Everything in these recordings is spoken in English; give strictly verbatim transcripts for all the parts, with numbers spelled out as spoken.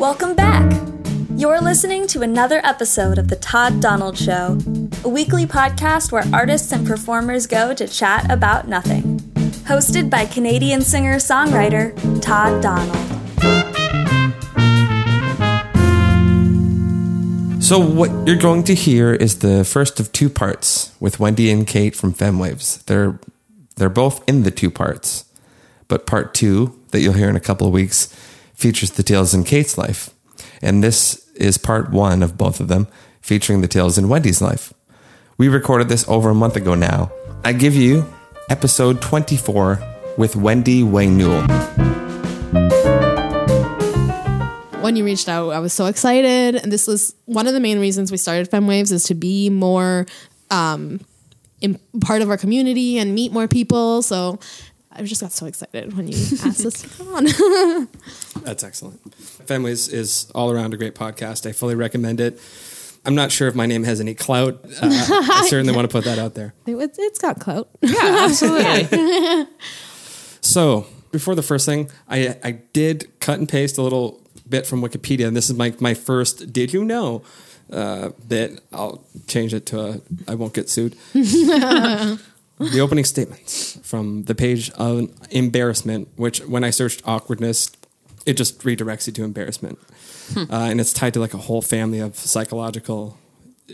Welcome back! You're listening to another episode of The Todd Donald Show, a weekly podcast where artists and performers go to chat about nothing. Hosted by Canadian singer-songwriter Todd Donald. So what you're going to hear is the first of two parts with Wendy and Kate from FemWaves. They're, they're both in the two parts, but part two, that you'll hear in a couple of weeks, features the tales in Kate's life. And this is part one of both of them, featuring the tales in Wendy's life. We recorded this over a month ago now. I give you episode twenty-four with Wendy Wayne Newell. When you reached out, I was so excited. And this was one of the main reasons we started FemWaves, is to be more um, in part of our community and meet more people. So I just got so excited when you asked us to come on. That's excellent. FemWaves is all around a great podcast. I fully recommend it. I'm not sure if my name has any clout. Uh, I certainly want to put that out there. It, it's got clout. Yeah, absolutely. So, before the first thing, I, I did cut and paste a little bit from Wikipedia, and this is my, my first Did You Know uh, bit. I'll change it to a, I won't get sued. The opening statements from the page on embarrassment, which when I searched awkwardness, it just redirects you to embarrassment. Hmm. Uh, and it's tied to like a whole family of psychological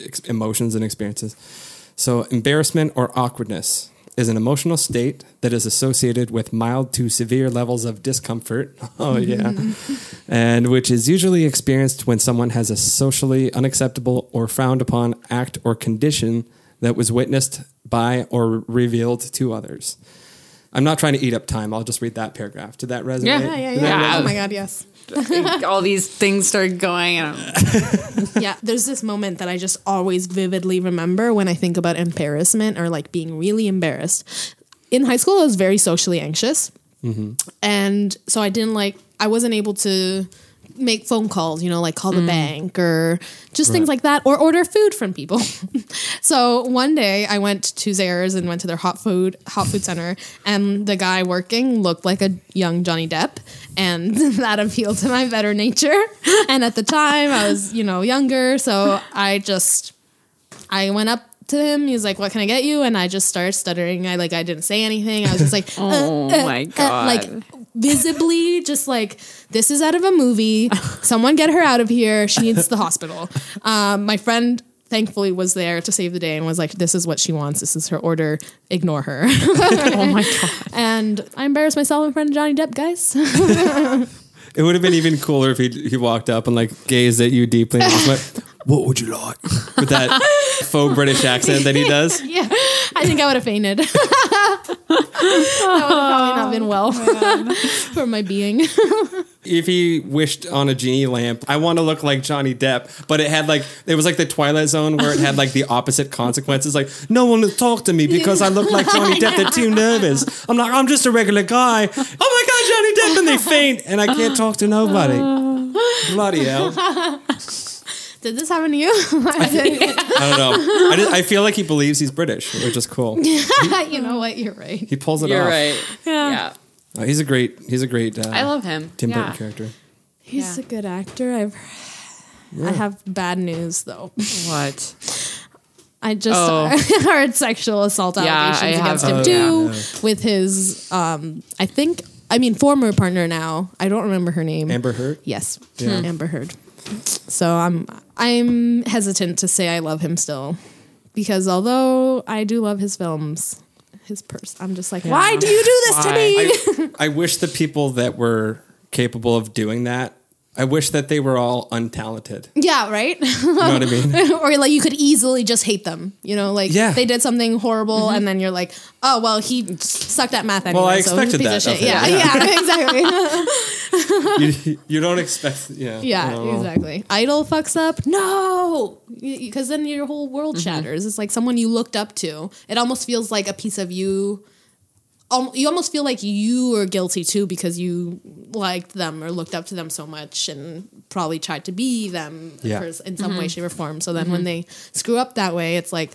ex- emotions and experiences. So embarrassment or awkwardness is an emotional state that is associated with mild to severe levels of discomfort. Oh, yeah. And which is usually experienced when someone has a socially unacceptable or frowned upon act or condition that was witnessed by or revealed to others. I'm not trying to eat up time. I'll just read that paragraph. Did that resonate? Yeah, yeah, yeah. yeah. Oh my God, yes. All these things started going. And yeah, there's this moment that I just always vividly remember when I think about embarrassment or like being really embarrassed. In high school, I was very socially anxious. Mm-hmm. And so I didn't like, I wasn't able to make phone calls, you know, like call the mm. bank or just right. things like that, or order food from people. So one day I went to Zaire's and went to their hot food, hot food center, and the guy working looked like a young Johnny Depp, and that appealed to my better nature. And at the time I was, you know, younger. So I just, I went up to him. He was like, what can I get you? And I just started stuttering. I like, I didn't say anything. I was just like, oh uh, uh, my God. Uh, like, visibly just like, this is out of a movie. Someone get her out of here. She needs the hospital. Um, my friend thankfully was there to save the day and was like, this is what she wants. This is her order. Ignore her. Oh my God. And I embarrassed myself in front of Johnny Depp, guys. It would have been even cooler if he, he walked up and like gazed at you deeply and was like, what would you like? With that faux British accent that he does. Yeah. I think I would have fainted. That would have probably not been well for my being. If he wished on a genie lamp, I want to look like Johnny Depp, but it had like, it was like the Twilight Zone where it had like the opposite consequences. Like, no one will talk to me because I look like Johnny Depp. They're too nervous. I'm like, I'm just a regular guy. Oh my God, Johnny Depp. And they faint and I can't talk to nobody. Bloody hell. Did this happen to you? I, think, I don't know. I, just, I feel like he believes he's British, which is cool. You know what? You're right. He pulls it You're off. You're right. Yeah. yeah. Oh, he's a great. He's a great. Uh, I love him. Tim yeah. Burton character. He's yeah. a good actor. I've. Yeah. I have bad news though. What? I just oh. heard sexual assault yeah, allegations against him oh, too, yeah, yeah. with his. Um, I think. I mean, former partner now. I don't remember her name. Amber Heard. Yes. Yeah. Hmm. Amber Heard. So I'm I'm hesitant to say I love him still, because although I do love his films, his person, I'm just like, yeah. why do you do this why? to me? I, I wish the people that were capable of doing that, I wish that they were all untalented. Yeah, right? You know what I mean? Or like you could easily just hate them. You know, like yeah. they did something horrible mm-hmm. and then you're like, oh, well, he sucked at math anyway. Well, I expected so that. Of shit. Of yeah, yeah, yeah, exactly. you, you don't expect, yeah. Yeah, no. exactly. Idol fucks up. No! Because then your whole world mm-hmm. shatters. It's like someone you looked up to. It almost feels like a piece of you. Um, you almost feel like you are guilty too because you liked them or looked up to them so much and probably tried to be them yeah. for, in some mm-hmm. way, shape, or form. So then mm-hmm. when they screw up that way, it's like,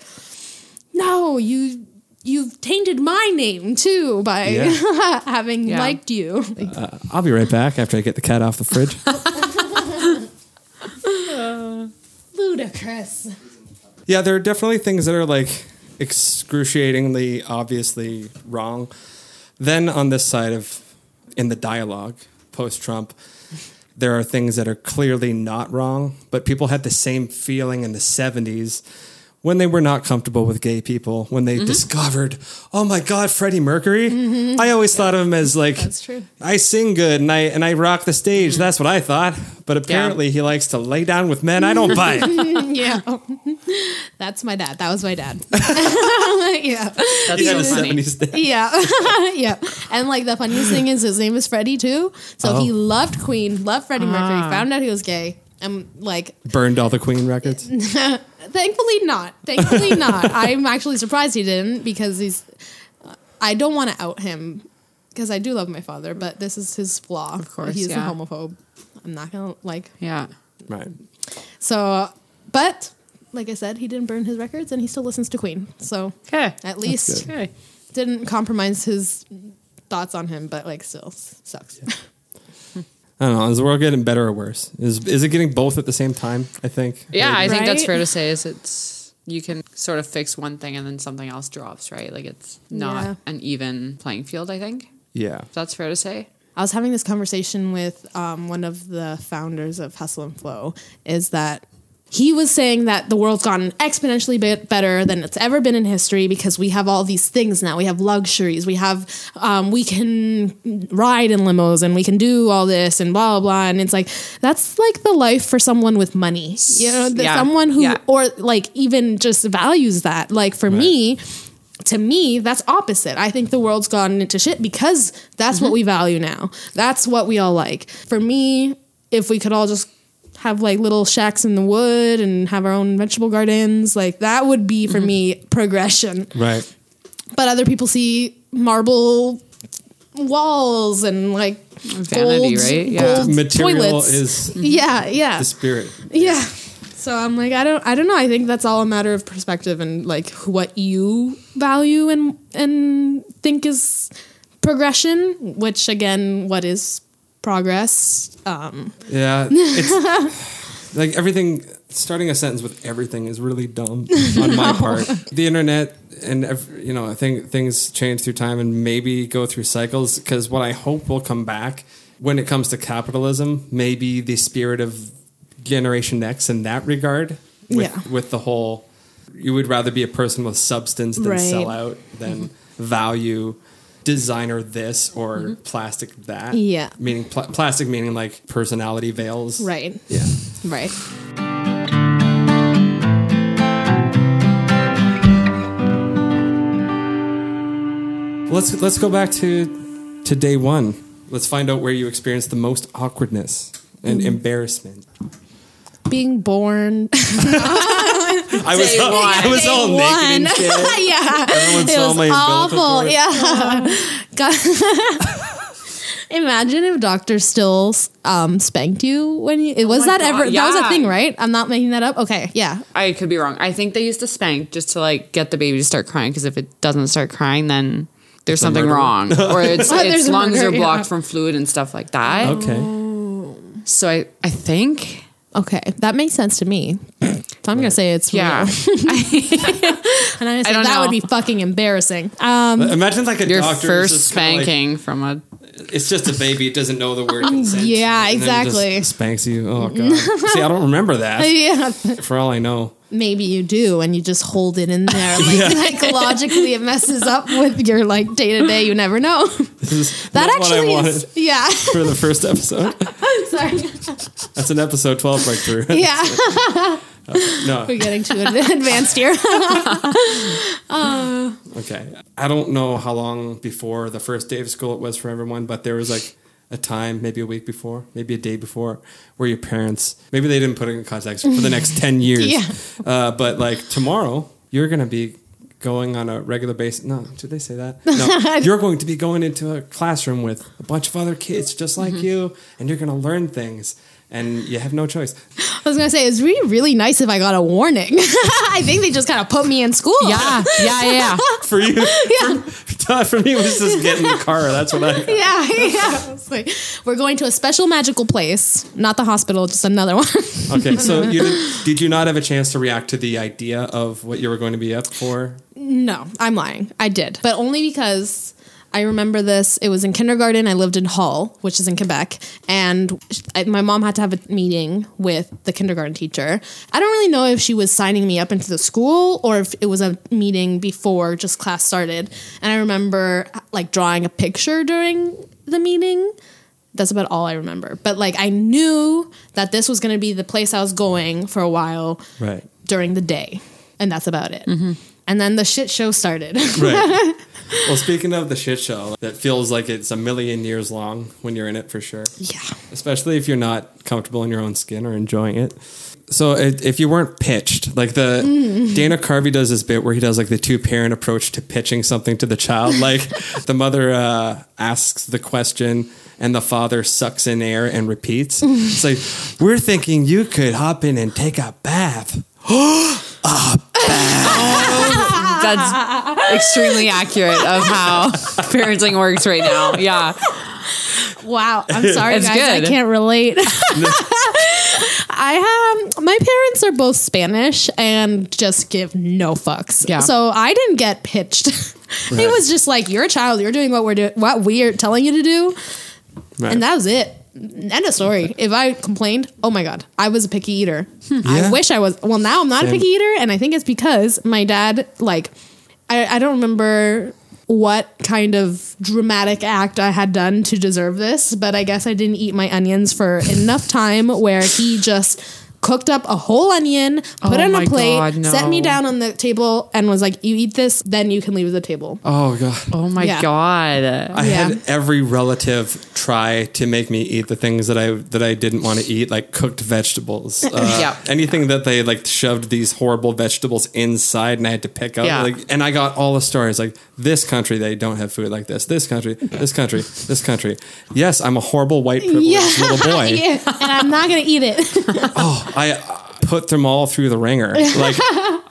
no, you, you've tainted my name too by yeah. having yeah. liked you. Uh, I'll be right back after I get the cat off the fridge. Chris. Yeah, there are definitely things that are like excruciatingly, obviously wrong. Then on this side of, in the dialogue, post-Trump, there are things that are clearly not wrong, but people had the same feeling in the seventies when they were not comfortable with gay people, when they mm-hmm. discovered, oh my God, Freddie Mercury. Mm-hmm. I always yeah. thought of him as like, that's true. I sing good and I and I rock the stage. Mm-hmm. That's what I thought. But apparently yeah. he likes to lay down with men. I don't buy it. yeah. Oh. That's my dad. That was my dad. yeah. That's yeah, the seventies dad. Yeah. yeah. And like the funniest thing is his name is Freddie too. So oh. he loved Queen, loved Freddie ah. Mercury, found out he was gay. I'm like burned all the Queen records. Thankfully not. Thankfully not. I'm actually surprised he didn't, because he's. I don't want to out him because I do love my father, but this is his flaw. Of course, he's yeah. a homophobe. I'm not gonna like. Yeah. Right. So, but like I said, he didn't burn his records, and he still listens to Queen. So, okay, at least didn't compromise his thoughts on him, but like still sucks. Yeah. I don't know. Is the world getting better or worse? Is is it getting both at the same time? I think. Yeah, I think right? that's fair to say. Is it's you can sort of fix one thing and then something else drops, right? Like it's not yeah. an even playing field. I think. Yeah, that's fair to say. I was having this conversation with um, one of the founders of Hustle and Flow. Is that he was saying that the world's gotten exponentially bit better than it's ever been in history because we have all these things now. We have luxuries. We have, um, we can ride in limos and we can do all this and blah, blah, blah. And it's like, that's like the life for someone with money, you know, yeah. someone who, yeah. or like even just values that. Like for right. me, to me, that's opposite. I think the world's gotten into shit because that's mm-hmm. what we value now. That's what we all like. For me, if we could all just have like little shacks in the wood and have our own vegetable gardens. Like that would be for mm-hmm. me progression. Right. But other people see marble walls and like vanity, gold, right? Yeah. Gold material toilets. Is yeah, yeah. the spirit. Yeah. So I'm like, I don't, I don't know. I think that's all a matter of perspective and like what you value and, and think is progression, which again, what is progress. Um. Yeah. It's like everything, starting a sentence with everything is really dumb on my no. part. The internet and, every, you know, I think things change through time and maybe go through cycles, because what I hope will come back when it comes to capitalism, maybe the spirit of Generation X in that regard with, yeah. with the whole, you would rather be a person with substance than right. sell out, than mm-hmm. value designer this or mm-hmm. plastic that. Yeah. Meaning pl- plastic meaning like personality veils. Right. Yeah. Right. Let's let's go back to to day one. Let's find out where you experienced the most awkwardness and mm-hmm. embarrassment. Being born. I was, all, I was all naked and shit. yeah. Everyone saw it was my awful. Yeah. Oh. God. Imagine if doctors still um, spanked you when you. It was oh that God. ever? Yeah. That was a thing, right? I'm not making that up. Okay. Yeah. I could be wrong. I think they used to spank just to like get the baby to start crying, because if it doesn't start crying, then there's it's something wrong, or it's, oh, it's lungs murder, are blocked yeah. from fluid and stuff like that. Okay. Oh. So I, I think. Okay, that makes sense to me. So I'm right. gonna say it's yeah. real. And I'm gonna say that know. would be fucking embarrassing. Um, Imagine like a your doctor first spanking like, from a. It's just a baby. It doesn't know the word consent. Yeah, and exactly. Just spanks you. Oh God. See, I don't remember that. Yeah. For all I know. Maybe you do, and you just hold it in there. Like, yeah. psychologically, it messes up with your like day to day. You never know. This is that not actually, what I wanted is, yeah. for the first episode. Sorry. That's an episode twelve breakthrough. Yeah. Okay. No, we're getting too advanced here. uh, okay, I don't know how long before the first day of school it was for everyone, but there was like a time, maybe a week before, maybe a day before, where your parents, maybe they didn't put it in context for the next ten years. Yeah. Uh, but like tomorrow, you're going to be going on a regular basis. No, did they say that? No. You're going to be going into a classroom with a bunch of other kids just like mm-hmm. you, and you're going to learn things. and you have no choice. I was going to say, it's really, really nice if I got a warning. I think they just kind of put me in school. Yeah, yeah, yeah. For you, yeah. For, for me, it was just getting the car. That's what I got. Yeah, yeah. Like, we're going to a special magical place. Not the hospital, just another one. Okay, so you did, did you not have a chance to react to the idea of what you were going to be up for? No, I'm lying. I did. But only because... I remember this. It was in kindergarten. I lived in Hull, which is in Quebec. And I, my mom had to have a meeting with the kindergarten teacher. I don't really know if she was signing me up into the school or if it was a meeting before just class started. And I remember like drawing a picture during the meeting. That's about all I remember. But like I knew that this was going to be the place I was going for a while right. during the day. And that's about it. Mm-hmm. And then the shit show started. Right. Well, speaking of the shit show, that feels like it's a million years long when you're in it for sure. Yeah. Especially if you're not comfortable in your own skin or enjoying it. So if you weren't pitched, like the mm. Dana Carvey does this bit where he does like the two parent approach to pitching something to the child. Like the mother uh, asks the question and the father sucks in air and repeats. It's like, we're thinking you could hop in and take a bath. A bath. That's extremely accurate of how parenting works right now. Yeah. Wow. I'm sorry, it's guys. Good. I can't relate. I um, my parents are both Spanish and just give no fucks. Yeah. So I didn't get pitched. Right. It was just like, you're a child. You're doing what we're doing, what we are telling you to do. Right. And that was it. End of story. If I complained, oh my God, I was a picky eater. Hmm. Yeah. I wish I was. Well, now I'm not Same. a picky eater. And I think it's because my dad, like, I, I don't remember what kind of dramatic act I had done to deserve this, but I guess I didn't eat my onions for enough time where he just cooked up a whole onion, put oh it on a plate, God, no. set me down on the table and was like, you eat this, then you can leave the table. Oh God. Oh my yeah. God. I yeah. had every relative try to make me eat the things that I, that I didn't want to eat, like cooked vegetables, uh, yeah. anything that they like shoved these horrible vegetables inside and I had to pick up. Yeah. Like, and I got all the stories like this country, they don't have food like this, this country, this country, this country. Yes. I'm a horrible white privileged yeah. little boy. Yeah. And I'm not going to eat it. Oh, I put them all through the ringer, like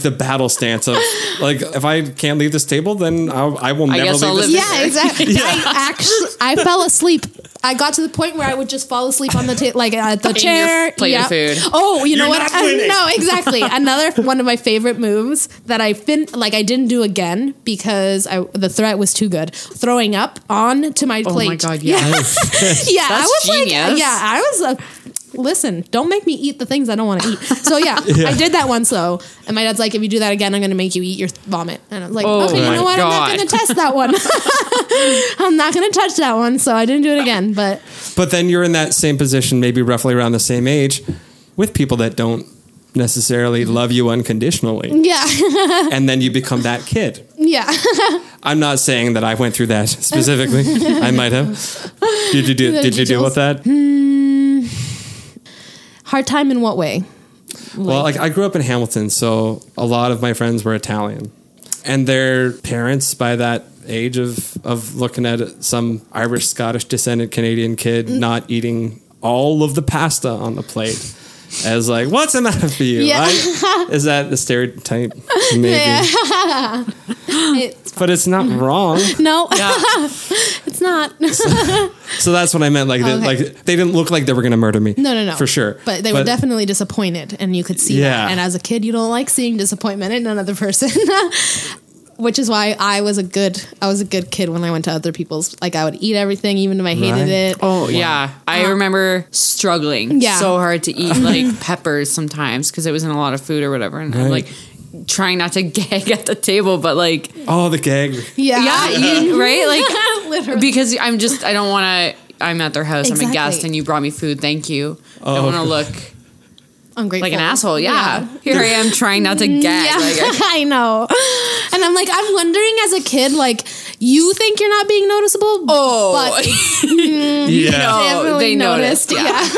the battle stance of like, if I can't leave this table, then I'll, I will I never leave I'll this table. Yeah, exactly. Yeah. I actually, I fell asleep. I got to the point where I would just fall asleep on the ta- like at the in chair. Plate yep. of food. Oh, you You're know what? I, no, exactly. Another one of my favorite moves that I fin like I didn't do again because I, the threat was too good. Throwing up on to my oh plate. Oh my God! Yes. Yeah, yeah. That's I was genius. Like, yeah, I was. Uh, Listen, don't make me eat the things I don't want to eat. So yeah, yeah, I did that once though. And my dad's like, if you do that again, I'm going to make you eat your vomit. And I was like, oh, okay, you know what? God. I'm not going to test that one. I'm not going to touch that one. So I didn't do it again. But But then you're in that same position, maybe roughly around the same age with people that don't necessarily love you unconditionally. Yeah. And then you become that kid. Yeah. I'm not saying that I went through that specifically. I might have. Did you, do, did you deal with that? Hmm. Hard time in what way? Like, well, like I grew up in Hamilton, so a lot of my friends were Italian. And their parents, by that age of, of looking at some Irish, Scottish descendant Canadian kid mm. not eating all of the pasta on the plate, as like, what's the matter for you? Yeah. I, is that the stereotype? Maybe. Yeah. It's but it's not wrong. No, yeah. It's not. So, so that's what I meant. Like, okay. they, like they didn't look like they were going to murder me. No, no, no. For sure. But they but, were definitely disappointed and you could see yeah. that. And as a kid, you don't like seeing disappointment in another person, which is why I was a good, I was a good kid when I went to other people's, like I would eat everything, even if I hated right. it. Oh wow. Yeah. I uh, remember struggling yeah. so hard to eat like peppers sometimes because it was in a lot of food or whatever. And right. I'm like, trying not to gag at the table, but like oh the gag yeah yeah, yeah. You, right like literally because I'm just I don't want to I'm at their house exactly. I'm a guest and you brought me food thank you oh. I don't want to look ungrateful like an asshole yeah, yeah. Here I am trying not to gag yeah. like I, I know and I'm like I'm wondering as a kid like you think you're not being noticeable oh but, mm, yeah no, really they noticed, noticed. yeah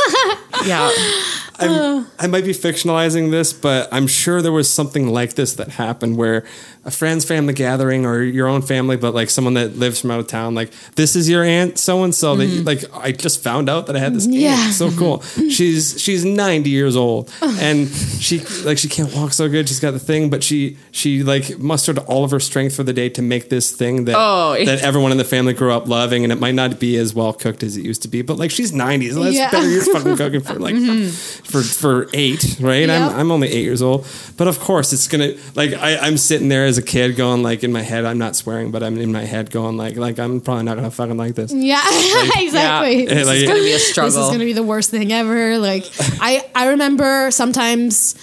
yeah, yeah. I'm, I might be fictionalizing this, but I'm sure there was something like this that happened where a friend's family gathering or your own family, but like someone that lives from out of town, like, this is your aunt so-and-so that you, like, I just found out that I had this aunt. Yeah. So cool. She's, she's ninety years old and she like, she can't walk so good. She's got the thing, but she, she like mustered all of her strength for the day to make this thing that, oh, that everyone in the family grew up loving. And it might not be as well cooked as it used to be, but like, she's ninety. So that's yeah. better you're fucking cooking for like, mm-hmm. for, for eight, right? Yep. I'm, I'm only eight years old, but of course it's going to like, I, I'm sitting there as a kid going like in my head, I'm not swearing, but I'm in my head going like, like I'm probably not gonna fucking like this. Yeah, like, exactly. Yeah. This like, is gonna be a struggle. This is gonna be the worst thing ever. Like I, I remember sometimes,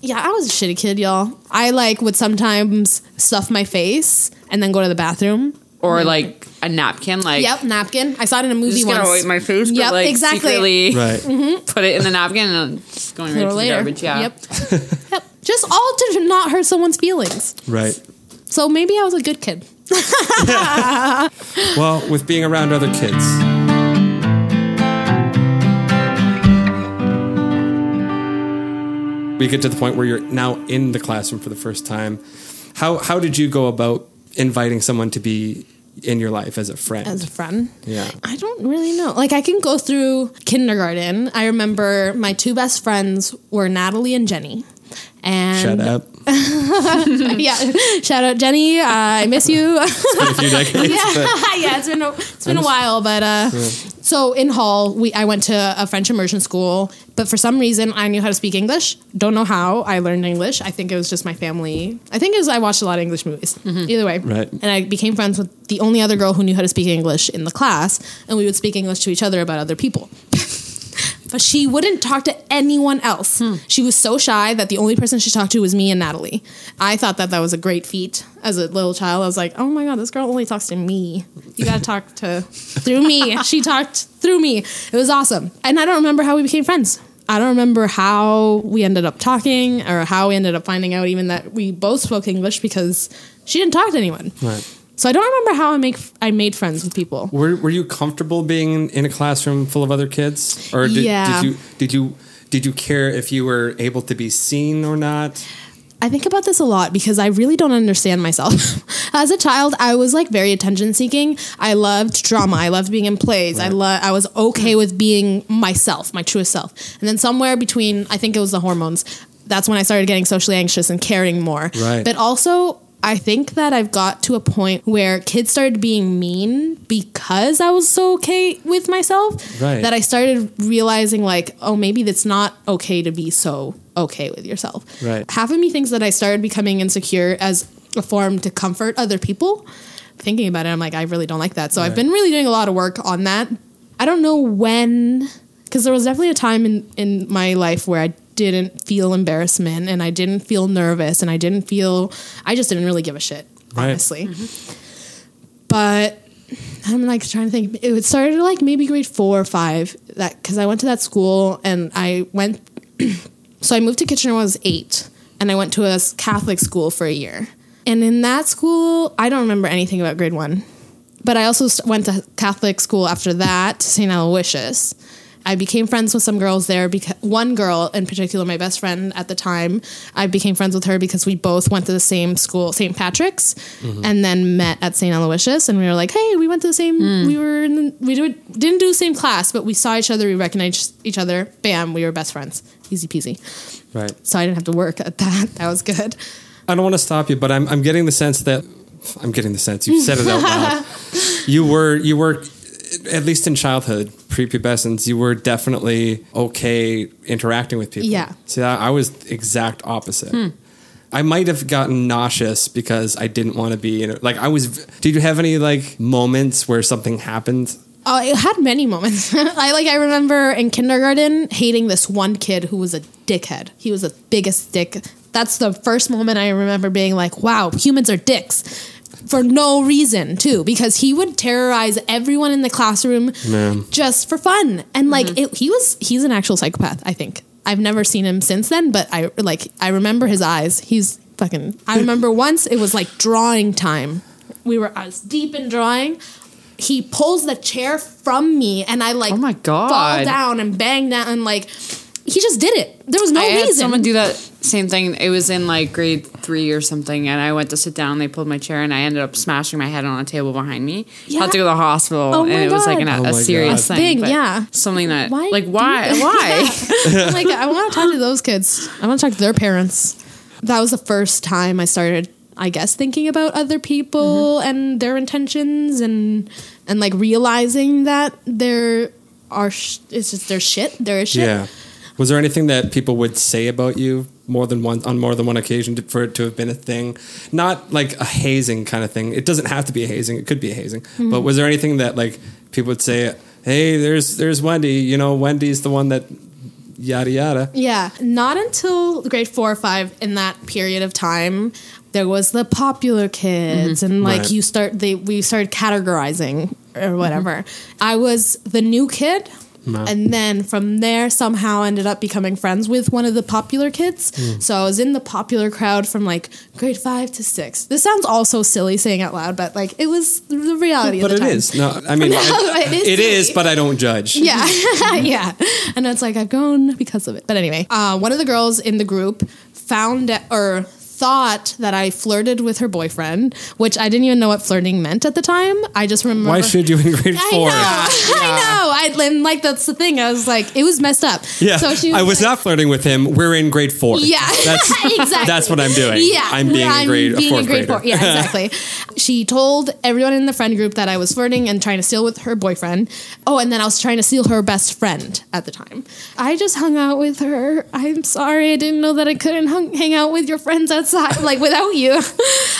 yeah, I was a shitty kid, y'all. I like would sometimes stuff my face and then go to the bathroom or mm-hmm. like a napkin. Like yep, napkin. I saw it in a movie just once. Just gonna wipe my face. But yep, like, exactly. Secretly right. Mm-hmm. Put it in the napkin and it's going right to the garbage. Yeah. Yep. Yep. Just all to not hurt someone's feelings. Right. So maybe I was a good kid. Well, with being around other kids. We get to the point where you're now in the classroom for the first time. How how did you go about inviting someone to be in your life as a friend? As a friend? Yeah. I don't really know. Like, I can go through kindergarten. I remember my two best friends were Natalie and Jenny. And shut up. Yeah, shout out Jenny. Uh, I miss you. It's been a few decades, yeah, yeah, it's been a, it's been just, a while, but uh, yeah. So in Hull, we I went to a French immersion school, but for some reason I knew how to speak English. Don't know how I learned English. I think it was just my family. I think it was I watched a lot of English movies. Mm-hmm. Either way, right. And I became friends with the only other girl who knew how to speak English in the class, and we would speak English to each other about other people. But she wouldn't talk to anyone else. Hmm. She was so shy that the only person she talked to was me and Natalie. I thought that that was a great feat as a little child. I was like, oh my God, this girl only talks to me. You got to talk to through me. She talked through me. It was awesome. And I don't remember how we became friends. I don't remember how we ended up talking or how we ended up finding out even that we both spoke English because she didn't talk to anyone. Right. So I don't remember how I make I made friends with people. Were Were you comfortable being in a classroom full of other kids, or did, yeah. did you did you did you care if you were able to be seen or not? I think about this a lot because I really don't understand myself. As a child, I was like very attention seeking. I loved drama. I loved being in plays. Right. I lo- I was okay with being myself, my truest self. And then somewhere between, I think it was the hormones. That's when I started getting socially anxious and caring more. Right. But also, I think that I've got to a point where kids started being mean because I was so okay with myself right. that I started realizing like, oh, maybe that's not okay to be so okay with yourself. Right. Half of me thinks that I started becoming insecure as a form to comfort other people. Thinking about it, I'm like, I really don't like that. So right. I've been really doing a lot of work on that. I don't know when, because there was definitely a time in, in my life where I didn't feel embarrassment and I didn't feel nervous and I didn't feel, I just didn't really give a shit, right. honestly. Mm-hmm. But I'm like trying to think, it started like maybe grade four or five that, cause I went to that school and I went, so I moved to Kitchener when I was eight and I went to a Catholic school for a year. And in that school, I don't remember anything about grade one, but I also st- went to Catholic school after that, to Saint Aloysius. I became friends with some girls there because one girl in particular, my best friend at the time, I became friends with her because we both went to the same school, Saint Patrick's, mm-hmm. and then met at Saint Aloysius. And we were like, hey, we went to the same, mm. we were in the, we did, didn't do the same class, but we saw each other. We recognized each other. Bam. We were best friends. Easy peasy. Right. So I didn't have to work at that. That was good. I don't want to stop you, but I'm, I'm getting the sense that I'm getting the sense you've said it out loud. You were, you were, at least in childhood, prepubescence, you were definitely okay interacting with people. Yeah. See, I was the exact opposite. Hmm. I might have gotten nauseous because I didn't want to be in it. Like, I was... Did you have any, like, moments where something happened? Oh, uh, it had many moments. I, like, I remember in kindergarten hating this one kid who was a dickhead. He was the biggest dick. That's the first moment I remember being like, wow, humans are dicks. For no reason, too, because he would terrorize everyone in the classroom Man. just for fun. And like, mm-hmm. it, he was, he's an actual psychopath, I think. I've never seen him since then, but I like, I remember his eyes. He's fucking, I remember once it was like drawing time. We were, I was deep in drawing. He pulls the chair from me and I like, oh my God, fall down and bang down and like, he just did it. There was no I reason. I had someone do that same thing. It was in like grade three or something, and I went to sit down. They pulled my chair, and I ended up smashing my head on a table behind me. Yeah. I had to go to the hospital, oh and it God. was like an, oh a serious God. thing. Big, yeah, something that why like why why? Yeah. I'm like, I want to talk to those kids. I want to talk to their parents. That was the first time I started, I guess, thinking about other people mm-hmm. and their intentions, and and like realizing that they're. Are sh- it's just their shit. There is shit. Yeah. Was there anything that people would say about you more than one on more than one occasion to, for it to have been a thing? Not like a hazing kind of thing. It doesn't have to be a hazing. It could be a hazing. Mm-hmm. But was there anything that like people would say, "Hey, there's there's Wendy. You know, Wendy's the one that yada yada." Yeah. Not until grade four or five in that period of time. There was the popular kids mm-hmm. and like right. you start they we started categorizing or whatever. Mm-hmm. I was the new kid no. and then from there somehow ended up becoming friends with one of the popular kids. Mm. So I was in the popular crowd from like grade five to six. This sounds also silly saying out loud, but like it was the reality but of the time. But it is. No, I mean no, I, it, is, it is, but I don't judge. Yeah. yeah. And it's like I've grown because of it. But anyway, uh, one of the girls in the group found or thought that I flirted with her boyfriend, which I didn't even know what flirting meant at the time. I just remember. Why should you in grade four? I know. Yeah. I know. I, and like, that's the thing. I was like, it was messed up. Yeah. So she was I was like, not flirting with him. We're in grade four. Yeah. That's, exactly. That's what I'm doing. Yeah. I'm being I'm a grade, being a fourth a grade grader. Four. Yeah, exactly. She told everyone in the friend group that I was flirting and trying to steal with her boyfriend. Oh, and then I was trying to steal her best friend at the time. I just hung out with her. I'm sorry. I didn't know that I couldn't hung, hang out with your friends outside. Like without you.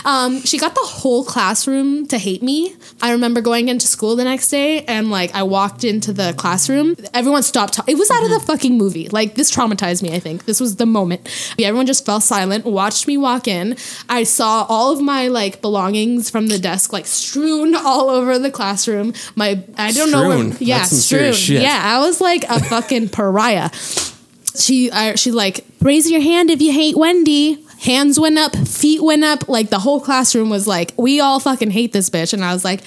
Um, she got the whole classroom to hate me. I remember going into school the next day and like I walked into the classroom. Everyone stopped. Ta- it was out of the fucking movie. Like this traumatized me, I think. This was the moment. Yeah, everyone just fell silent, watched me walk in. I saw all of my like belongings from the desk like strewn all over the classroom. My I don't strewn. know where, yeah, That's some strewn. serious shit. Yeah, I was like a fucking pariah. She I, she like raise your hand if you hate Wendy. Hands went up, feet went up, like the whole classroom was like, we all fucking hate this bitch. And I was like,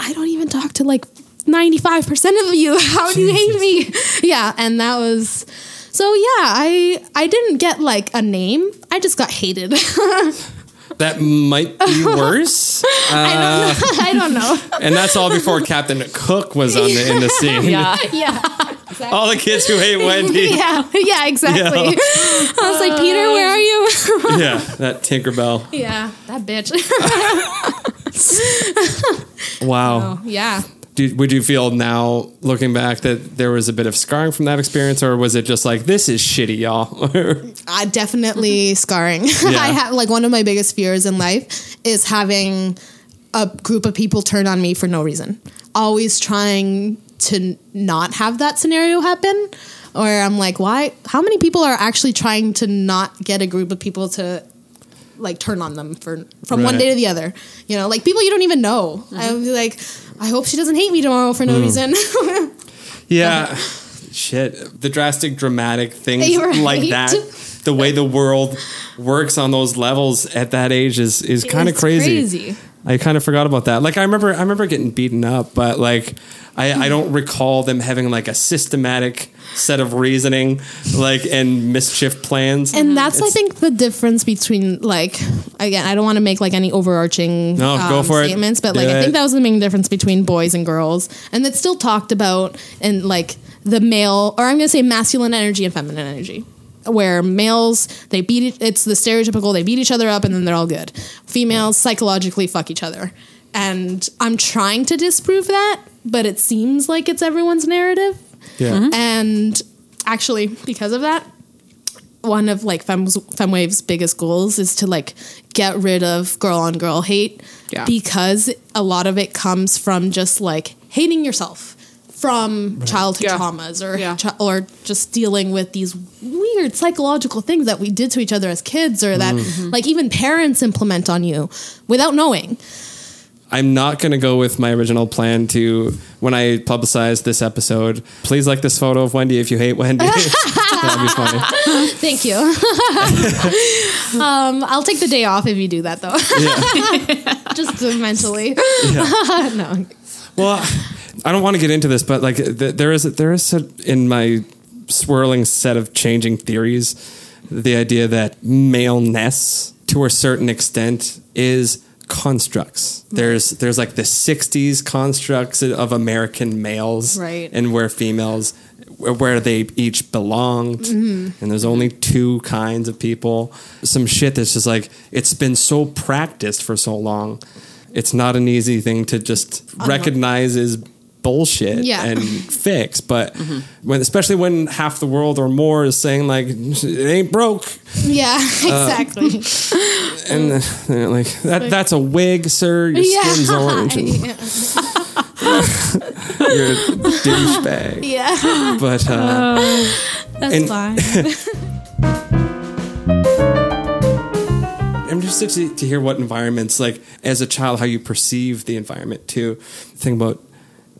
I don't even talk to like ninety-five percent of you. How do you hate me? Yeah. And that was, so yeah, I I didn't get like a name. I just got hated. That might be worse. Uh, I don't know. I don't know. And that's all before Captain Cook was on the, in the scene. Yeah. Yeah. Exactly. All the kids who hate Wendy. Yeah, yeah, exactly. Yeah. I was like, Peter, where are you? Yeah, that Tinkerbell. Yeah, that bitch. Wow. Oh, yeah. Do, would you feel now, looking back, that there was a bit of scarring from that experience, or was it just like, this is shitty, y'all? uh, definitely scarring. Yeah. I have like one of my biggest fears in life is having a group of people turn on me for no reason. Always trying to not have that scenario happen, or I'm like, why? How many people are actually trying to not get a group of people to like turn on them for from right. one day to the other? You know, like people you don't even know. Mm-hmm. I'm like, I hope she doesn't hate me tomorrow for no mm. reason. Yeah, shit. The drastic, dramatic things right. like that. The way the world works on those levels at that age is is kind of crazy. crazy. I kind of forgot about that. Like I remember, I remember getting beaten up, but like. I, I don't recall them having like a systematic set of reasoning, like and mischief plans. And that's it's, I think the difference between like again I don't want to make like any overarching no, um, go for statements, it. but like Do I it. think that was the main difference between boys and girls, and it's still talked about in like the male or I'm gonna say masculine energy and feminine energy. Where males, they beat it, it's the stereotypical they beat each other up and then they're all good. Females psychologically fuck each other, and I'm trying to disprove that. But it seems like it's everyone's narrative. Yeah. Mm-hmm. And actually, because of that, one of like Fem- FemWave's biggest goals is to like get rid of girl on girl hate yeah. because a lot of it comes from just like hating yourself from right. childhood yeah. traumas or yeah. chi- or just dealing with these weird psychological things that we did to each other as kids or that mm-hmm. like even parents implement on you without knowing. I'm not going to go with my original plan to, when I publicize this episode, please like this photo of Wendy if you hate Wendy. That'd be funny. Thank you. um, I'll take the day off if you do that, though. Yeah. Just mentally. Yeah. No. Well, I don't want to get into this, but like th- there is, there is a, in my swirling set of changing theories. The idea that maleness, to a certain extent, is constructs. There's there's like the sixties constructs of American males, right, and where females, where they each belonged, mm-hmm, and there's only two kinds of people. Some shit that's just like, it's been so practiced for so long, it's not an easy thing to just uh-huh. recognize as bullshit yeah. and fix. But mm-hmm. when, especially when half the world or more is saying like, it ain't broke. Yeah, exactly. Uh, and uh, like that, that's a wig, sir. Your yeah. skin's orange. And, yeah. You're a douchebag. Yeah. But, uh... Oh, that's and, fine. I'm just interested to hear what environments, like, as a child, how you perceive the environment, too. Think about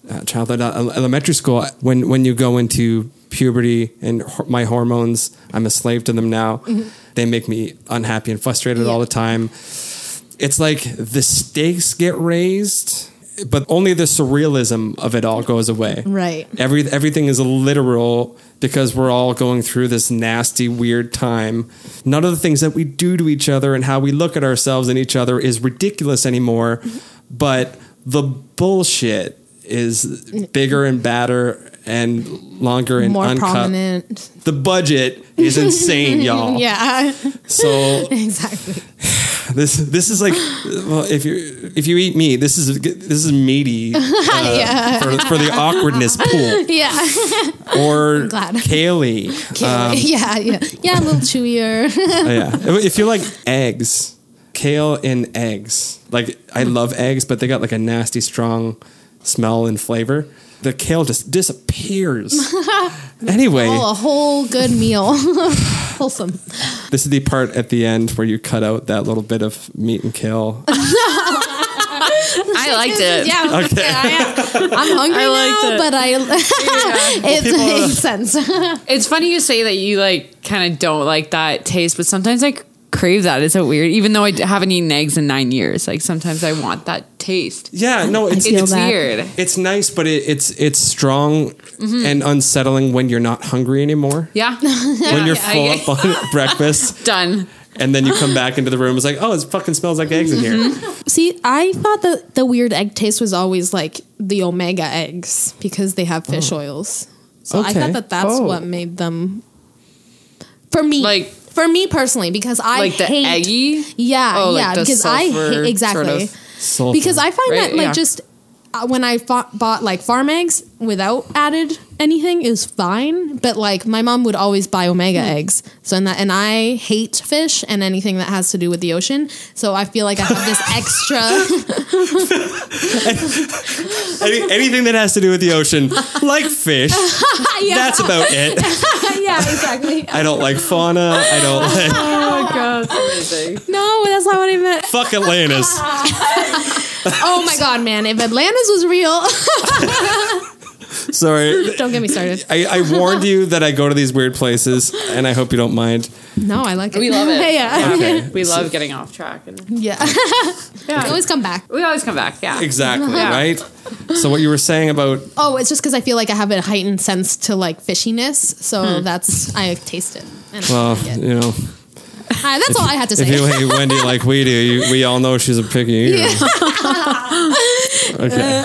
uh, childhood, uh, elementary school, when, when you go into puberty and ho- my hormones, I'm a slave to them now. Mm-hmm. They make me unhappy and frustrated yeah. all the time. It's like the stakes get raised, but only the surrealism of it all goes away. Right. Every everything is literal because we're all going through this nasty, weird time. None of the things that we do to each other and how we look at ourselves and each other is ridiculous anymore. But the bullshit is bigger and badder and longer and more uncut. Prominent. The budget is insane, y'all. Yeah. So exactly. This this is like, well, if you if you eat meat, this is this is meaty uh, yeah. for, for the awkwardness pool. Yeah. Or Kaylee. Kaylee. Um, yeah, yeah, yeah, a little chewier. Yeah, if you like eggs, kale in eggs. Like, I love eggs, but they got like a nasty, strong smell and flavor. The kale just disappears. Anyway. Oh, a whole good meal. Wholesome. This is the part at the end where you cut out that little bit of meat and kale. I liked it. Yeah, I okay. I, I'm hungry I now, it. But I... yeah. It well, makes sense. It's funny you say that you like kind of don't like that taste, but sometimes I crave that. It's so weird. Even though I haven't eaten eggs in nine years, like sometimes I want that taste. Yeah, no, it's, it's weird. It's nice, but it, it's it's strong mm-hmm. and unsettling when you're not hungry anymore. Yeah. When you're yeah, full I, up on breakfast. Done. And then you come back into the room, it's like, oh, it fucking smells like eggs in here. See, I thought that the weird egg taste was always like the omega eggs because they have fish oh. oils. So okay. I thought that that's oh. what made them, for me. Like, for me personally, because I like the hate, eggy? Yeah, oh, yeah, like because sulfur, I hate, exactly. Sort of. Sulfur, because I find right? that like yeah. just uh, when I fought, bought like farm eggs without added anything is fine, but like my mom would always buy omega mm. eggs. So and that and I hate fish and anything that has to do with the ocean. So I feel like I have this extra Any, anything that has to do with the ocean, like fish. Yeah. That's about it. Yeah, exactly. I don't like fauna. I don't like. Oh my god, that's amazing. No, that's not what I meant. Fuck Atlantis. Oh my god, man! If Atlantis was real. Sorry. Don't get me started. I, I warned you that I go to these weird places, and I hope you don't mind. No, I like it. We love it. Yeah. Okay. We love getting off track. And yeah. yeah. We always come back. We always come back, yeah. Exactly, yeah. Right? So what you were saying about... Oh, it's just because I feel like I have a heightened sense to, like, fishiness, so hmm. that's... I taste it. And well, I like it. You know... Uh, that's if, all I had to say. If you hate Wendy like we do, you, we all know she's a picky eater. Yeah. Okay. Uh,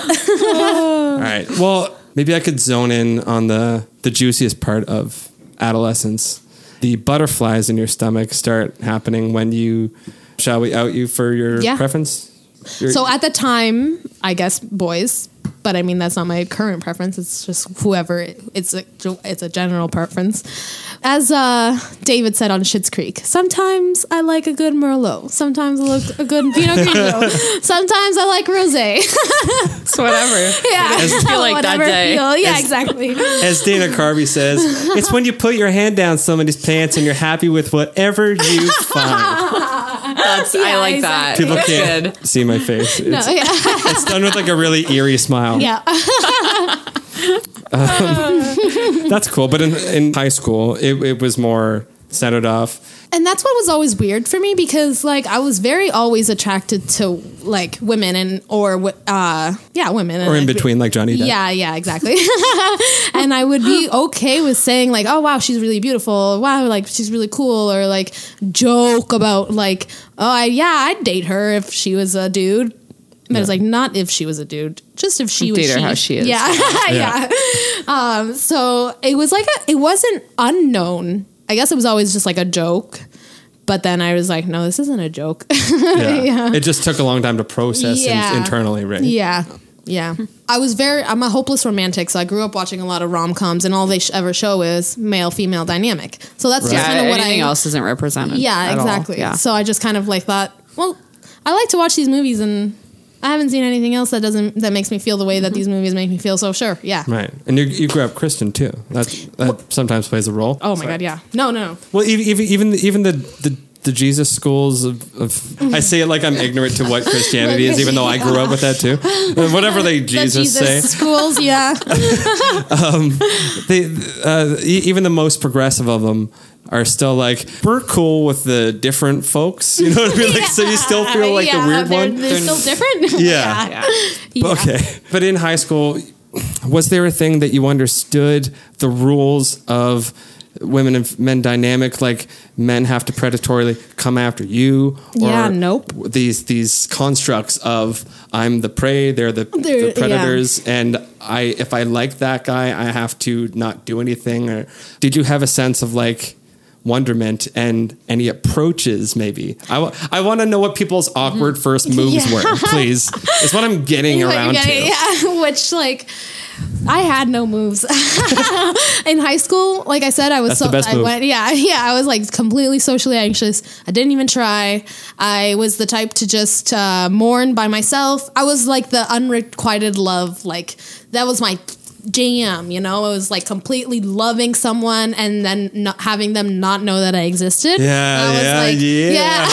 all right. Well... Maybe I could zone in on the, the juiciest part of adolescence. The butterflies in your stomach start happening when you, shall we out you for your yeah. preference? Your, so at the time, I guess boys, but I mean, that's not my current preference. It's just whoever, it's a, it's a general preference. As uh, David said on Schitt's Creek, sometimes I like a good Merlot. Sometimes I like a good Pinot Grigio. Sometimes I like Rosé. It's whatever. Yeah. As, I feel like whatever that day. Feel. Yeah, as, exactly. As Dana Carvey says, it's when you put your hand down somebody's pants and you're happy with whatever you find. That's, yeah, I like exactly. that. People can't Good. See my face. It's, no, yeah. it's done with like a really eerie smile. Yeah. um, that's cool. But in, in high school, it, it was more set it off. And that's what was always weird for me, because like I was very always attracted to like women and or uh yeah women or and, in like, between like Johnny Depp. Yeah, yeah, exactly. And I would be okay with saying like, oh wow, she's really beautiful, wow, like she's really cool, or like joke about like, oh I, yeah, I'd date her if she was a dude. But yeah. It's like, not if she was a dude, just if she was. Date her she. How she is. Yeah, yeah. yeah. Um, so it was like a, it wasn't unknown. I guess it was always just like a joke, but then I was like, no, this isn't a joke. yeah. yeah, it just took a long time to process yeah. in, internally, right? Yeah, yeah. I was very. I'm a hopeless romantic, so I grew up watching a lot of rom-coms, and all they sh- ever show is male-female dynamic. So that's right. just kind of yeah, what anything I. else isn't represented. Yeah, exactly. Yeah. So I just kind of like thought, well, I like to watch these movies and. I haven't seen anything else that doesn't that makes me feel the way that these movies make me feel. So sure, yeah, right. And you, you grew up Christian too. That's, that well, sometimes plays a role. Oh my Sorry. God, yeah. No, no. Well, even even even the the, the Jesus schools of, of I say it like I'm ignorant to what Christianity is, even though I grew up with that too. Whatever they Jesus, the Jesus say schools, yeah. um, they uh, even the most progressive of them. Are still like, we're cool with the different folks, you know what I mean? Like, yeah. So you still feel like yeah, the weird they're, one. They're still different. yeah. Yeah. yeah. Okay. But in high school, was there a thing that you understood the rules of women and men dynamic? Like men have to predatorily come after you. Or yeah. Nope. These these constructs of I'm the prey, they're the, they're, the predators, yeah. and I if I like that guy, I have to not do anything. Or did you have a sense of like? Wonderment and any approaches, maybe. I, w- I want to know what people's awkward first moves yeah. were, please. It's what I'm getting what around getting, to. Yeah, which, like, I had no moves. In high school, like I said, I was That's so... the best I move. Went, yeah, yeah, I was, like, completely socially anxious. I didn't even try. I was the type to just uh, mourn by myself. I was, like, the unrequited love, like, that was my... jam, you know, it was like completely loving someone and then not having them not know that I existed. Yeah, I was yeah, like, yeah. yeah.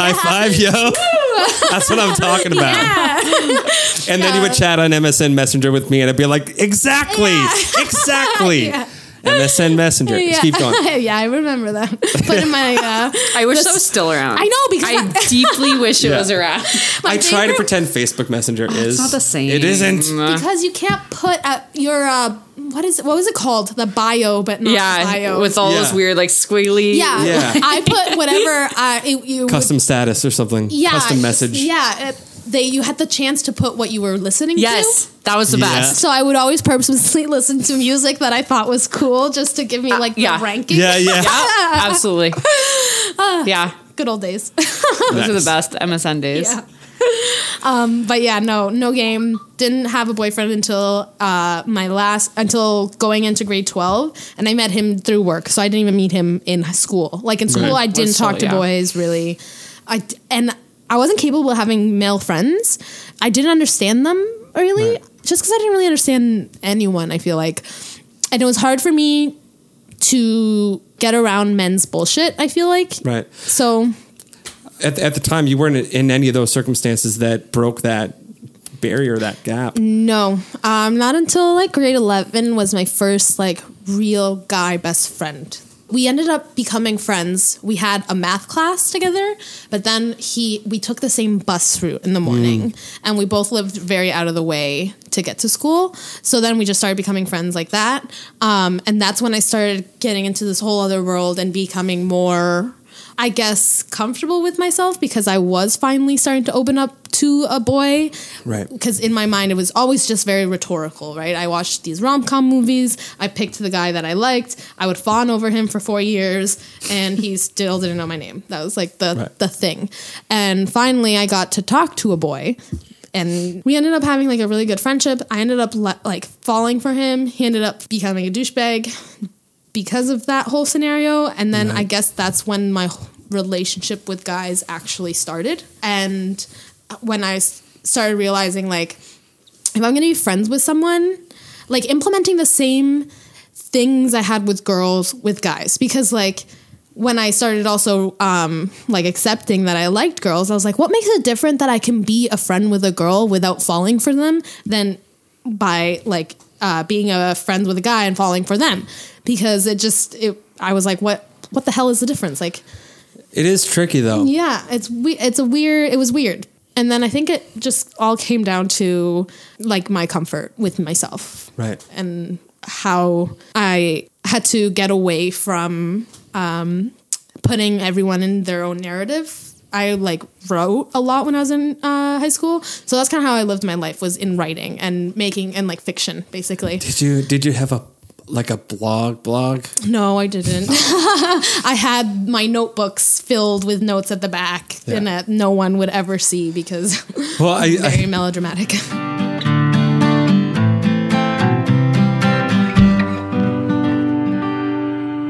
High five, yo. That's what I'm talking about. Yeah. And then you would chat on M S N Messenger with me, and I'd be like, exactly, yeah. exactly. yeah. M S N Messenger. Yeah. Keep going. yeah, I remember that. But in my, uh, I wish that was still around. I know because I, I deeply wish it yeah. was around. My I favorite? Try to pretend Facebook Messenger oh, is. It's not the same. It isn't because you can't put uh, your uh, what is it, what was it called the bio, but not yeah, bio with all yeah. those weird like squiggly. Yeah, yeah. I put whatever uh, it, you custom would, status or something. Yeah, custom message. Yeah. It, They, you had the chance to put what you were listening yes, to. Yes, that was the yeah. best. So I would always purposely listen to music that I thought was cool just to give me like uh, yeah. the ranking. Yeah, yeah. yeah absolutely. Uh, yeah. Good old days. Those nice. Are the best M S N days. Yeah. Um, but yeah, no, no game. Didn't have a boyfriend until uh, my last, until going into grade twelve. And I met him through work. So I didn't even meet him in school. Like in school, right. I didn't We're talk still, to yeah. boys really. I, and I wasn't capable of having male friends. I didn't understand them really, right. just because I didn't really understand anyone, I feel like. And it was hard for me to get around men's bullshit, I feel like. Right. So. At the, at the time, you weren't in any of those circumstances that broke that barrier, that gap. No. Um, not until like grade eleven was my first like real guy best friend. We ended up becoming friends. We had a math class together, but then he we took the same bus route in the morning, mm. and we both lived very out of the way to get to school. So then we just started becoming friends like that. Um, and that's when I started getting into this whole other world and becoming more, I guess, comfortable with myself because I was finally starting to open up to a boy. Right. Because in my mind, it was always just very rhetorical, right? I watched these rom-com movies. I picked the guy that I liked. I would fawn over him for four years and he still didn't know my name. That was like the, right. the thing. And finally, I got to talk to a boy and we ended up having like a really good friendship. I ended up le- like falling for him. He ended up becoming a douchebag because of that whole scenario. And then right. I guess that's when my relationship with guys actually started. And when I started realizing, like, if I'm going to be friends with someone, like, implementing the same things I had with girls with guys. Because, like, when I started also, um, like, accepting that I liked girls, I was like, what makes it different that I can be a friend with a girl without falling for them than by, like, uh, being a friend with a guy and falling for them? Because it just, it, I was like, what what the hell is the difference? Like, it is tricky though. Yeah, it's we. It's a weird. It was weird. And then I think it just all came down to like my comfort with myself. Right. And how I had to get away from um, putting everyone in their own narrative. I like wrote a lot when I was in uh, high school. So that's kind of how I lived my life, was in writing and making and like fiction, basically. Did you did you have a like a blog blog? No, I didn't. I had my notebooks filled with notes at the back yeah. and that no one would ever see because well, I, very I, melodramatic.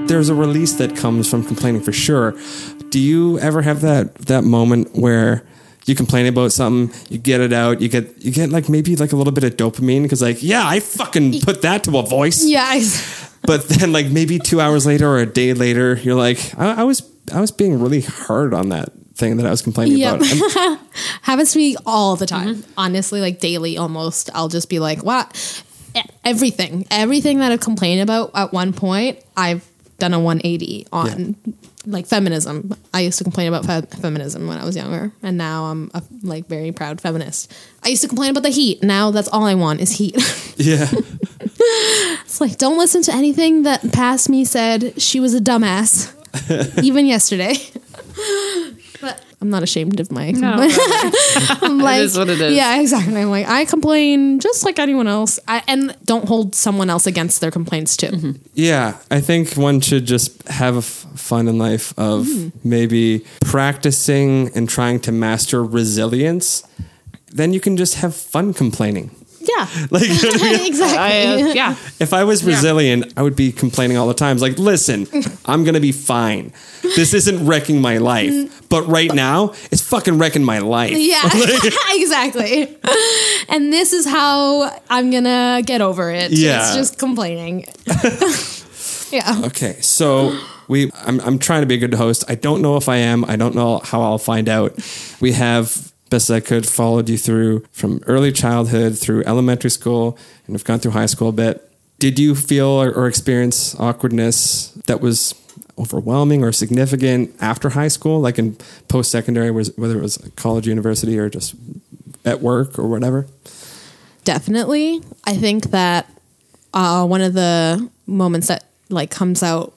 There's a release that comes from complaining for sure. Do you ever have that that moment where you complain about something, you get it out, you get you get like maybe like a little bit of dopamine because like, yeah, I fucking put that to a voice. Yeah. I... But then like maybe two hours later or a day later, you're like, I, I was I was being really hard on that thing that I was complaining yep. about. Happens to me all the time. Mm-hmm. Honestly, like daily almost. I'll just be like, what? Everything. Everything that I've complained about at one point, I've done a one eighty on yeah. like feminism. I used to complain about fe- feminism when I was younger, and now I'm a like very proud feminist. I used to complain about the heat. Now that's all I want is heat. Yeah. It's like, don't listen to anything that past me said. She was a dumbass even yesterday. But I'm not ashamed of my no, complaint. I'm like, it is what it is. Yeah, exactly. I'm like, I complain just like anyone else. I, and don't hold someone else against their complaints too. Mm-hmm. Yeah, I think one should just have f- fun in life of mm. maybe practicing and trying to master resilience. Then you can just have fun complaining. Yeah, like exactly. I, uh, yeah. If I was resilient, yeah. I would be complaining all the time. It's like, listen, I'm gonna be fine. This isn't wrecking my life, but right but, now it's fucking wrecking my life. Yeah, like, exactly. And this is how I'm gonna get over it. Yeah, it's just complaining. Yeah. Okay, so we. I'm I'm trying to be a good host. I don't know if I am. I don't know how I'll find out. We have. Best I could, followed you through from early childhood through elementary school, and I've gone through high school a bit. Did you feel or, or experience awkwardness that was overwhelming or significant after high school, like in post-secondary, whether it was college, university, or just at work or whatever? Definitely. I think that uh, one of the moments that like comes out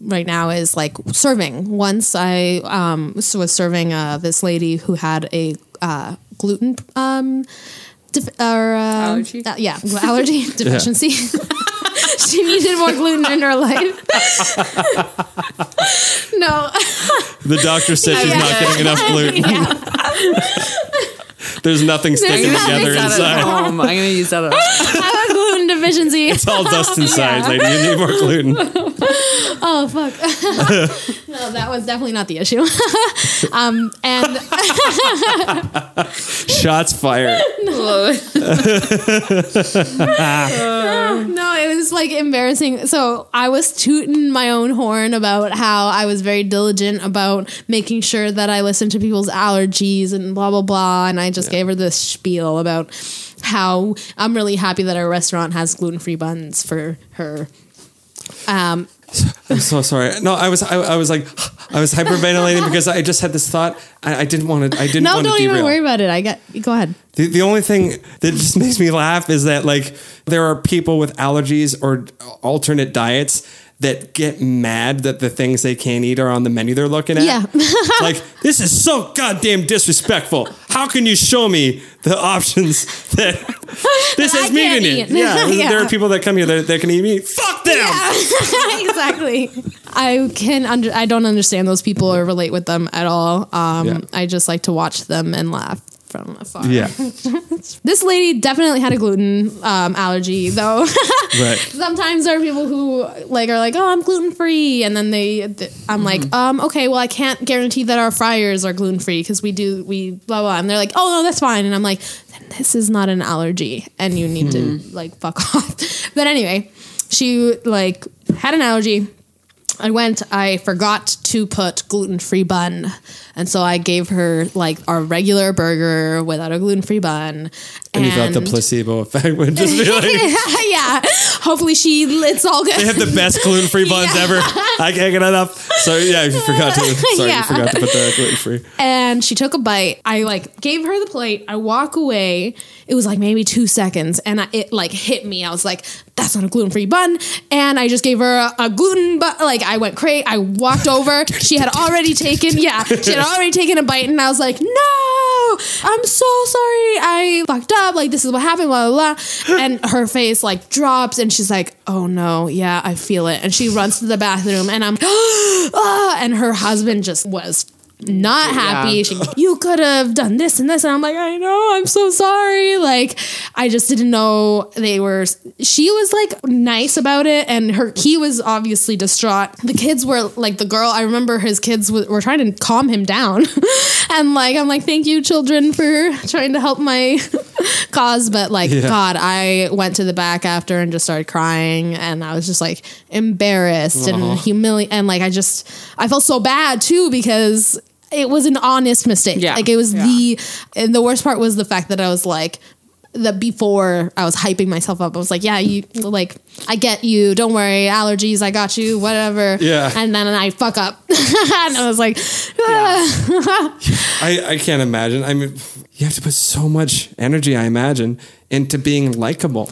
right now is like serving. Once I um, was serving uh, this lady who had a uh, gluten um, def- or uh, allergy. Uh, yeah, allergy deficiency. Yeah. She needed more gluten in her life. No, the doctor said she's yeah. not getting enough gluten. Yeah. There's nothing sticking There's together nothing inside. I'm gonna use that at home. I have a gluten deficiency. It's all dust inside, yeah. lady. You need more gluten. Oh, fuck. No, that was definitely not the issue. um, and shots fired. No. no, no, it was like embarrassing. So I was tooting my own horn about how I was very diligent about making sure that I listened to people's allergies and blah, blah, blah. And I just yeah. gave her this spiel about how I'm really happy that our restaurant has gluten-free buns for her. Um, I'm so sorry. No, I was, I, I was like, I was hyperventilating because I just had this thought. I, I didn't want to, I didn't no, want to derail. No, don't even worry about it. I got, go ahead. The, the only thing that just makes me laugh is that like, there are people with allergies or alternate diets that get mad that the things they can't eat are on the menu they're looking at. Yeah. Like, this is so goddamn disrespectful. How can you show me the options that this that is vegan in? Yeah, yeah. There are people that come here that, that can eat meat. Fuck them. Yeah. Exactly. I can under, I don't understand those people or relate with them at all. Um, yeah. I just like to watch them and laugh from afar. Yeah. This lady definitely had a gluten um, allergy though. Right. Sometimes there are people who like are like, oh, I'm gluten free, and then they th- I'm mm-hmm. like, um okay, well, I can't guarantee that our fryers are gluten free because we do we blah blah, and they're like, oh no, that's fine, and I'm like, then this is not an allergy and you need mm-hmm. to like fuck off. But anyway, she like had an allergy. I went, I forgot to put gluten-free bun. And so I gave her like our regular burger without a gluten-free bun. And, and you thought the placebo effect would just be like... Yeah. Hopefully she, it's all good. They have the best gluten-free buns yeah. ever. I can't get enough. Sorry, yeah, you forgot to. Sorry, yeah. you forgot to put the gluten free. And she took a bite. I like gave her the plate. I walk away. It was like maybe two seconds, and I, it like hit me. I was like, "That's not a gluten free bun." And I just gave her a, a gluten bun. Like I went crazy. I walked over. She had already taken. Yeah, she had already taken a bite, and I was like, "No, I'm so sorry. I fucked up. Like this is what happened." Blah blah blah. And her face like drops, and she's like, "Oh no, yeah, I feel it." And she runs to the bathroom, and I'm. Oh, and her husband just was not happy. Yeah. She, you could have done this and this. And I'm like, I know, I'm so sorry. Like, I just didn't know they were, she was like nice about it. And her, he was obviously distraught. The kids were like the girl. I remember his kids w- were trying to calm him down. And like, I'm like, thank you children for trying to help my cause. But like, yeah. God, I went to the back after and just started crying. And I was just like embarrassed uh-huh. and humiliated. And like, I just, I felt so bad too, because it was an honest mistake. Yeah. Like it was yeah. the, and the worst part was the fact that I was like, that before I was hyping myself up, I was like, yeah, you like, I get you. Don't worry. Allergies. I got you, whatever. Yeah. And then I fuck up. And I was like, ah. yeah. I, I can't imagine. I mean, you have to put so much energy, I imagine, into being likable.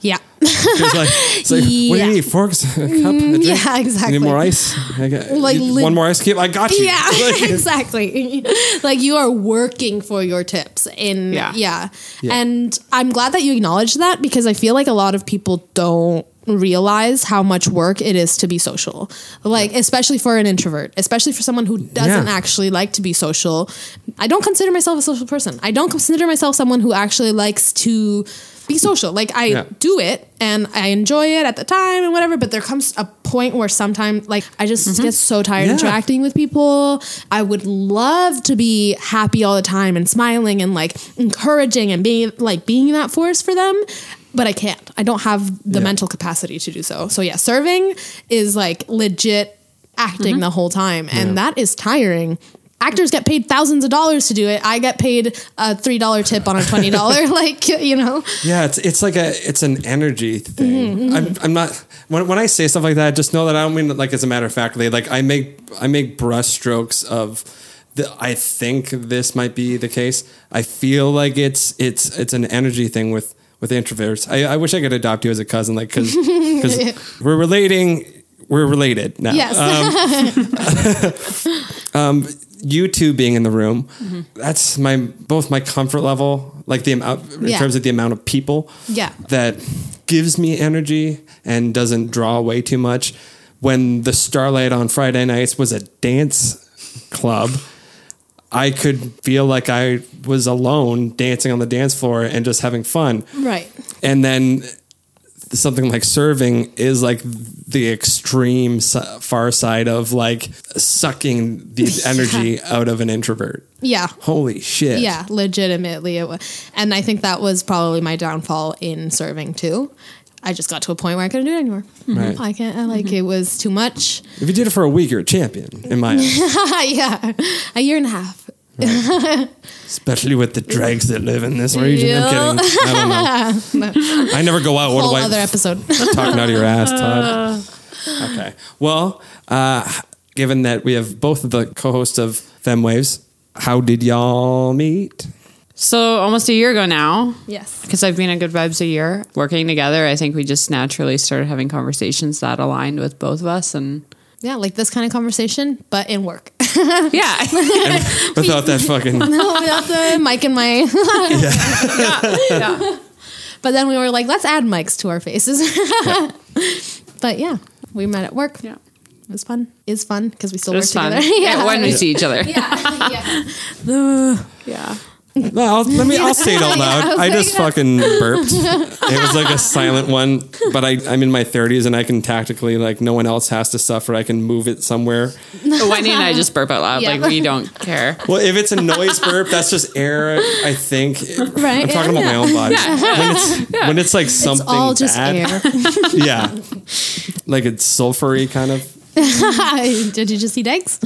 Yeah. It's like, it's like yeah. what do you need? Forks? A cup? A drink? Yeah, exactly. You need more ice? I got, like, you, li- one more ice cube? I got you. Yeah, like, exactly. Like you are working for your tips. In, yeah. yeah. Yeah. And I'm glad that you acknowledge that, because I feel like a lot of people don't realize how much work it is to be social. Like, especially for an introvert, especially for someone who doesn't yeah. actually like to be social. I don't consider myself a social person. I don't consider myself someone who actually likes to be social. Like I yeah. do it and I enjoy it at the time and whatever, but there comes a point where sometimes like I just mm-hmm. get so tired yeah. interacting with people. I would love to be happy all the time and smiling and like encouraging and being like being that force for them. But I can't. I don't have the yeah. mental capacity to do so. So yeah, serving is like legit acting mm-hmm. the whole time. And yeah. that is tiring. Actors get paid thousands of dollars to do it. I get paid a three dollar tip on a twenty dollars like, you know. Yeah, it's it's like a it's an energy thing. Mm-hmm. I'm, I'm not when when I say stuff like that, just know that I don't mean it like as a matter of factly. Like I make I make brush strokes of the, I think this might be the case. I feel like it's it's it's an energy thing with with introverts. I, I wish I could adopt you as a cousin, like because yeah. we're relating. We're related now. Yes. Um, um, you two being in the room, mm-hmm. that's my both my comfort level, like the amount in yeah. terms of the amount of people yeah. that gives me energy and doesn't draw away too much. When the Starlight on Friday nights was a dance club, I could feel like I was alone dancing on the dance floor and just having fun. Right. And then something like serving is like the extreme far side of like sucking the energy yeah. out of an introvert. Yeah. Holy shit. Yeah. Legitimately. It was. And I think that was probably my downfall in serving too. I just got to a point where I couldn't do it anymore. Mm-hmm. Right. I can't, I, like, mm-hmm. it was too much. If you did it for a week, you're a champion, in my eyes. Yeah, a year and a half. Right. Especially with the dregs that live in this region. Yeah. I'm kidding. I don't know. No. I never go out. Whole what do I, other episode. Talking out of your ass, Todd. Uh. Okay. Well, uh, given that we have both of the co-hosts of FemWaves, how did y'all meet? So almost a year ago now. Yes. Because I've been at Good Vibes a year. Working together, I think we just naturally started having conversations that aligned with both of us. And yeah, like this kind of conversation, but in work. Yeah. And without that fucking... No, without the mic in my... Yeah. Yeah. Yeah. But then we were like, let's add mics to our faces. Yeah. But yeah, we met at work. Yeah. It was fun. It's fun because we still it work together. Yeah. Yeah, when we see each other. Yeah. Yeah. Uh, yeah. No, I'll, let me. I'll say it out loud. Yeah, I, I just that. fucking burped. It was like a silent one, but I, I'm in my thirties and I can tactically, like, no one else has to suffer. I can move it somewhere. Wendy and I just burp out loud. Yeah. Like, we don't care. Well, if it's a noise burp, that's just air, I think. Right? I'm talking yeah. about my own body. Yeah. When, it's, yeah. when it's like something it's all just bad. Air. Yeah. Like it's sulfury kind of. Did you just eat eggs?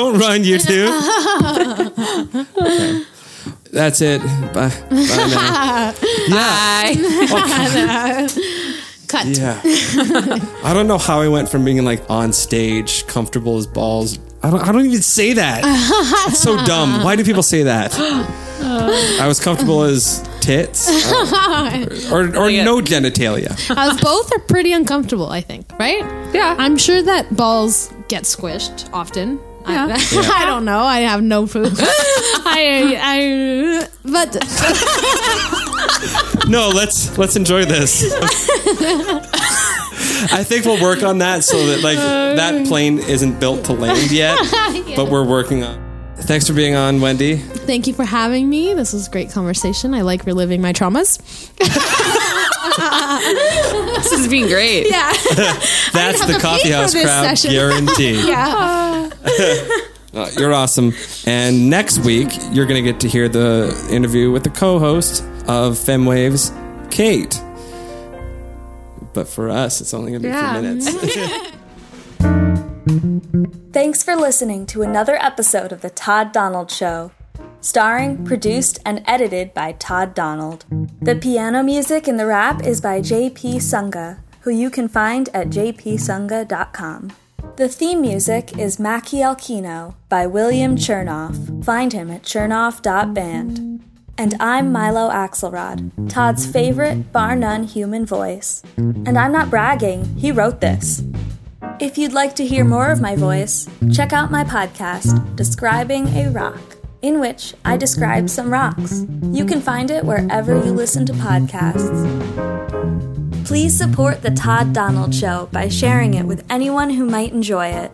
Don't run, you two. Okay. That's it. Bye. Bye. Now. Yeah. Bye. Okay. Cut. Yeah. I don't know how I went from being like on stage, comfortable as balls. I don't, I don't even say that. It's so dumb. Why do people say that? I was comfortable as tits or, or, or no genitalia. Uh, both are pretty uncomfortable, I think, right? Yeah. I'm sure that balls get squished often. Yeah. I, yeah. I don't know. I have no food. I, I, but no, let's let's enjoy this. I think we'll work on that so that like that plane isn't built to land yet, yeah. But we're working on. Thanks for being on, Wendy. Thank you for having me. This was a great conversation. I like reliving my traumas. This has been great. Yeah. That's the coffee house crowd guarantee. Yeah. Uh, you're awesome. And next week, you're going to get to hear the interview with the co-host of FemWaves, Kate. But for us, it's only going to be yeah. a few minutes. Thanks for listening to another episode of The Todd Donald Show. Starring, produced, and edited by Todd Donald. The piano music and the rap is by J P. Sunga, who you can find at j p sunga dot com. The theme music is Mackie Alkino by William Chernoff. Find him at chernoff dot band. And I'm Milo Axelrod, Todd's favorite, bar none, human voice. And I'm not bragging, he wrote this. If you'd like to hear more of my voice, check out my podcast, Describing a Rock, in which I describe some rocks. You can find it wherever you listen to podcasts. Please support The Todd Donald Show by sharing it with anyone who might enjoy it.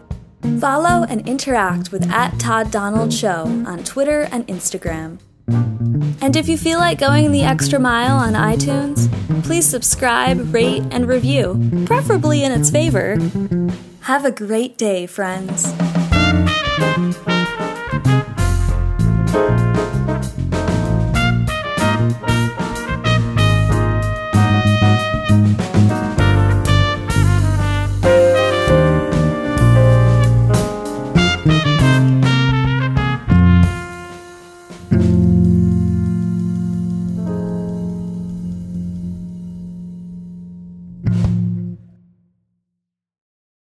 Follow and interact with at Todd Donald Show on Twitter and Instagram. And if you feel like going the extra mile on iTunes, please subscribe, rate, and review, preferably in its favor. Have a great day, friends.